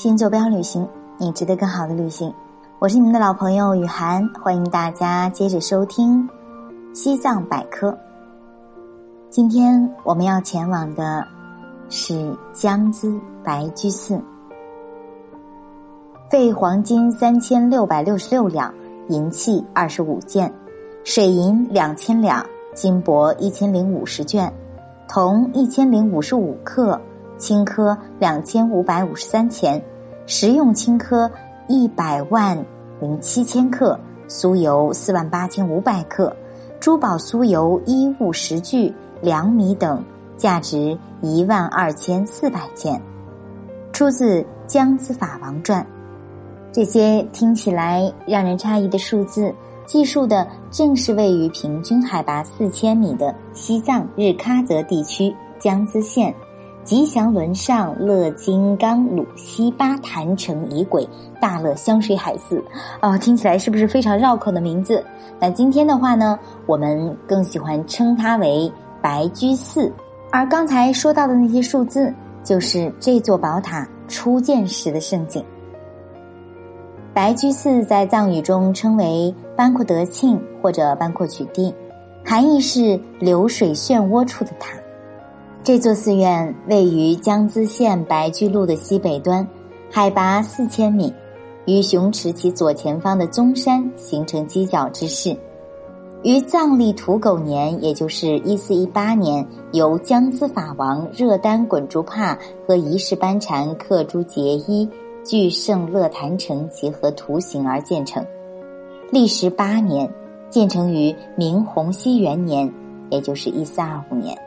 新坐标旅行，你值得更好的旅行。我是你们的老朋友雨涵，欢迎大家接着收听西藏百科。今天我们要前往的是江孜白居寺，费黄金3666两，银器25件，水银2000两，金箔1050卷，铜1055克，青稞2553钱，食用青稞1000007千克，酥油48500克，珠宝酥油衣物10具、2米等，价值12400件，出自《江孜法王传》。这些听起来让人诧异的数字，记述的正是位于平均海拔4000米的西藏日喀则地区江孜县吉祥轮上乐金刚鲁西巴坛城仪轨大乐香水海寺。听起来是不是非常绕口的名字？那今天的话呢，我们更喜欢称它为白居寺。而刚才说到的那些数字，就是这座宝塔初建时的盛景。白居寺在藏语中称为班阔德沁或者班阔曲地，含义是流水漩涡处的塔。这座寺院位于江孜县白居路的西北端，海拔4000米，与雄池其左前方的宗山形成犄角之势。于藏历土狗年，也就是1418年，由江孜法王热丹滚珠帕和仪式班禅克珠杰伊据圣乐坛城结合图形而建成，历时8年，建成于明洪熙元年，也就是1425年。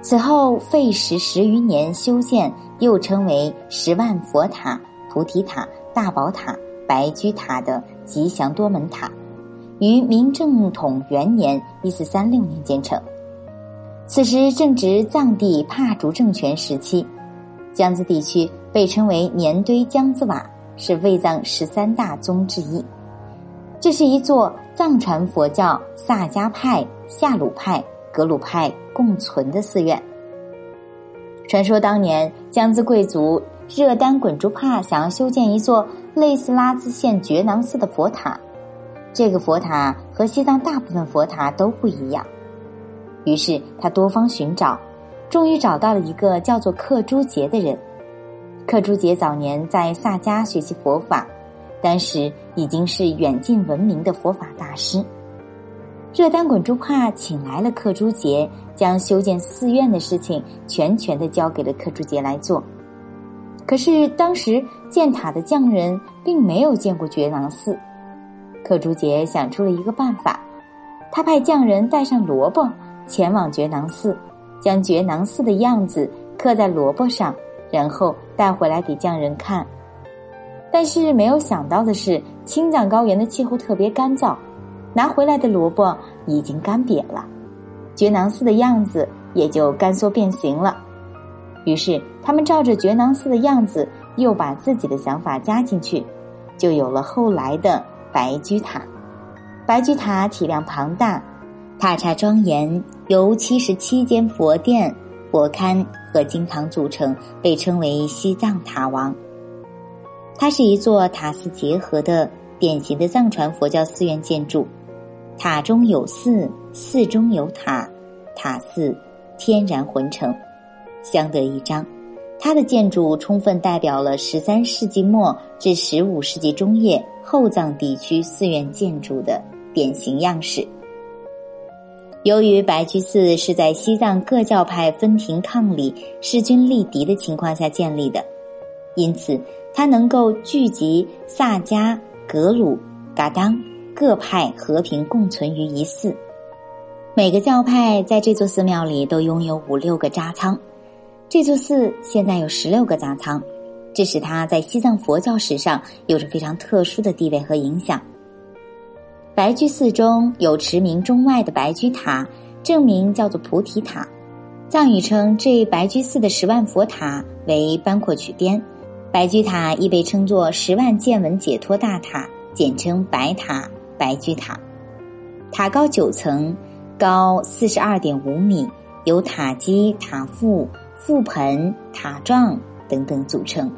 此后费时10余年修建，又称为10万佛塔、菩提塔、大宝塔、白居塔的吉祥多门塔，于明正统元年1436年建成。此时正值藏地帕竹政权时期，江孜地区被称为年堆江孜瓦，是卫藏13大宗之一。这是一座藏传佛教萨迦派、夏鲁派、格鲁派共存的寺院。传说当年江孜贵族热丹滚珠帕想要修建一座类似拉孜县觉囊寺的佛塔，这个佛塔和西藏大部分佛塔都不一样，于是他多方寻找，终于找到了一个叫做克珠杰的人。克珠杰早年在萨迦学习佛法，当时已经是远近闻名的佛法大师。热丹滚珠帕请来了克珠杰，将修建寺院的事情全权地交给了克珠杰来做。可是当时建塔的匠人并没有见过觉囊寺，克珠杰想出了一个办法，他派匠人带上萝卜前往觉囊寺，将觉囊寺的样子刻在萝卜上，然后带回来给匠人看。但是没有想到的是，青藏高原的气候特别干燥，拿回来的萝卜已经干瘪了，觉囊寺的样子也就干缩变形了。于是他们照着觉囊寺的样子又把自己的想法加进去，就有了后来的白居塔。白居塔体量庞大，塔刹庄严，由77间佛殿、佛龛和经堂组成，被称为西藏塔王。它是一座塔寺结合的典型的藏传佛教寺院建筑，塔中有寺，寺中有塔，塔寺天然浑成，相得益彰。它的建筑充分代表了13世纪末至15世纪中叶后藏地区寺院建筑的典型样式。由于白居寺是在西藏各教派分庭抗礼、势均力敌的情况下建立的，因此它能够聚集萨迦、格鲁、噶当各派和平共存于一寺。每个教派在这座寺庙里都拥有5-6个扎仓，这座寺现在有16个扎仓，这使它在西藏佛教史上有着非常特殊的地位和影响。白居寺中有驰名中外的白居塔，正名叫做菩提塔，藏语称这白居寺的10万佛塔为班阔曲滇。白居塔亦被称作10万见闻解脱大塔，简称白塔、白居塔。塔高9层，高42.5米，有塔基、塔腹、覆盆、塔状、等等组成。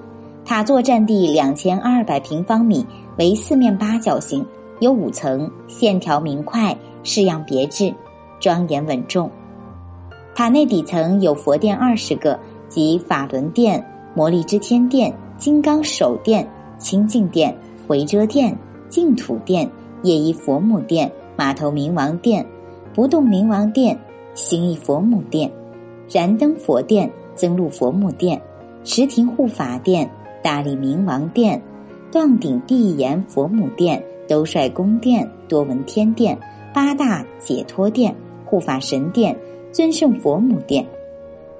塔座占地2200平方米，为四面八角形，有5层，线条明快，式样别致，庄严稳重。塔内底层有佛殿20个，即法轮殿、摩利支天殿、金刚手殿、清净殿、回遮殿、净土殿、业依佛母殿、马头明王殿、不动明王殿、行义佛母殿、燃灯佛殿、增路佛母殿、石亭护法殿、大力明王殿、断顶地岩佛母殿、兜率宫殿、多闻天殿、八大解脱殿、护法神殿、尊胜佛母殿。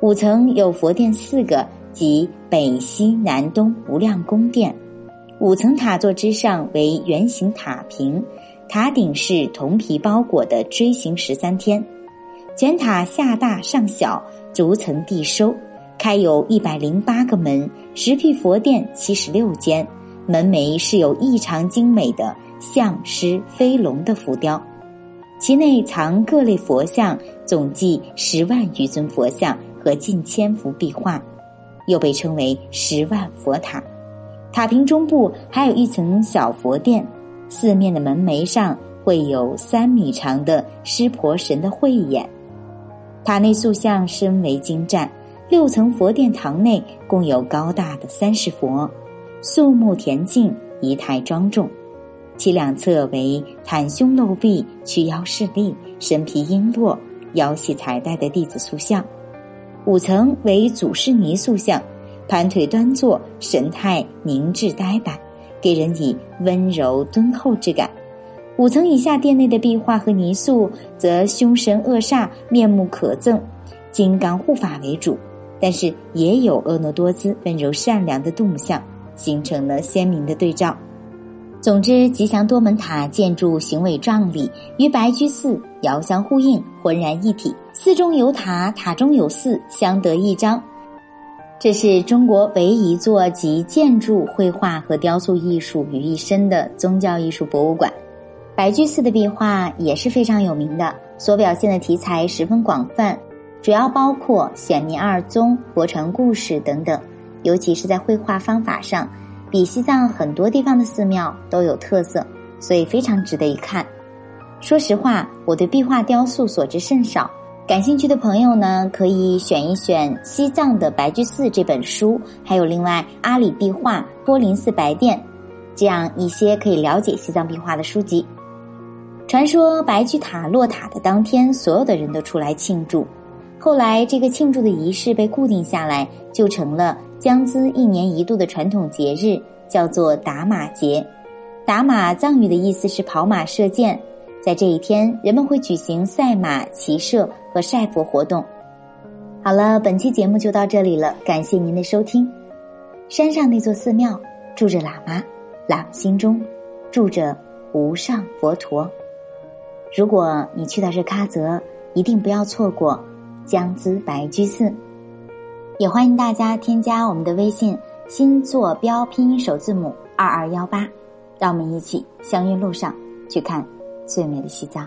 5层有佛殿4个，即北西南东无量宫殿。5层塔座之上为圆形塔屏，塔顶是铜皮包裹的锥形13天。全塔下大上小，逐层递收，开有108个门，10批佛殿76间，门楣是有异常精美的象狮飞龙的浮雕，其内藏各类佛像，总计10万余尊佛像和近1000幅壁画，又被称为10万佛塔。塔屏中部还有1层小佛殿，四面的门楣上会有3米长的湿婆神的慧眼。塔内塑像身为精湛，6层佛殿堂内共有高大的30佛，肃穆恬静，仪态庄重。其两侧为袒胸露臂、屈腰侍立、身披璎珞、腰系彩带的弟子塑像。5层为祖师尼塑像，盘腿端坐，神态凝滞呆板，给人以温柔敦厚之感。5层以下殿内的壁画和泥塑则凶神恶煞，面目可憎，金刚护法为主，但是也有婀娜多姿、温柔善良的杜母像，形成了鲜明的对照。总之，吉祥多门塔建筑雄伟壮丽，与白居寺遥相呼应，浑然一体。寺中有塔，塔中有寺，相得益彰。这是中国唯一座集建筑、绘画和雕塑艺术于一身的宗教艺术博物馆。白居寺的壁画也是非常有名的，所表现的题材十分广泛，主要包括显密二宗、佛传故事等等。尤其是在绘画方法上，比西藏很多地方的寺庙都有特色，所以非常值得一看。说实话，我对壁画雕塑所知甚少，感兴趣的朋友呢，可以选一选《西藏的白居寺》这本书，还有另外阿里壁画、波林寺白殿，这样一些可以了解西藏壁画的书籍。传说白居塔落塔的当天，所有的人都出来庆祝，后来这个庆祝的仪式被固定下来，就成了江孜1年1度的传统节日，叫做打马节。打马藏语的意思是跑马射箭，在这一天人们会举行赛马、骑射和晒佛活动。好了，本期节目就到这里了，感谢您的收听。山上那座寺庙住着喇嘛，喇嘛心中住着无上佛陀。如果你去到这喀则，一定不要错过江孜白居寺。也欢迎大家添加我们的微信新坐标拼音首字母2218，让我们一起相约路上去看最美的西藏。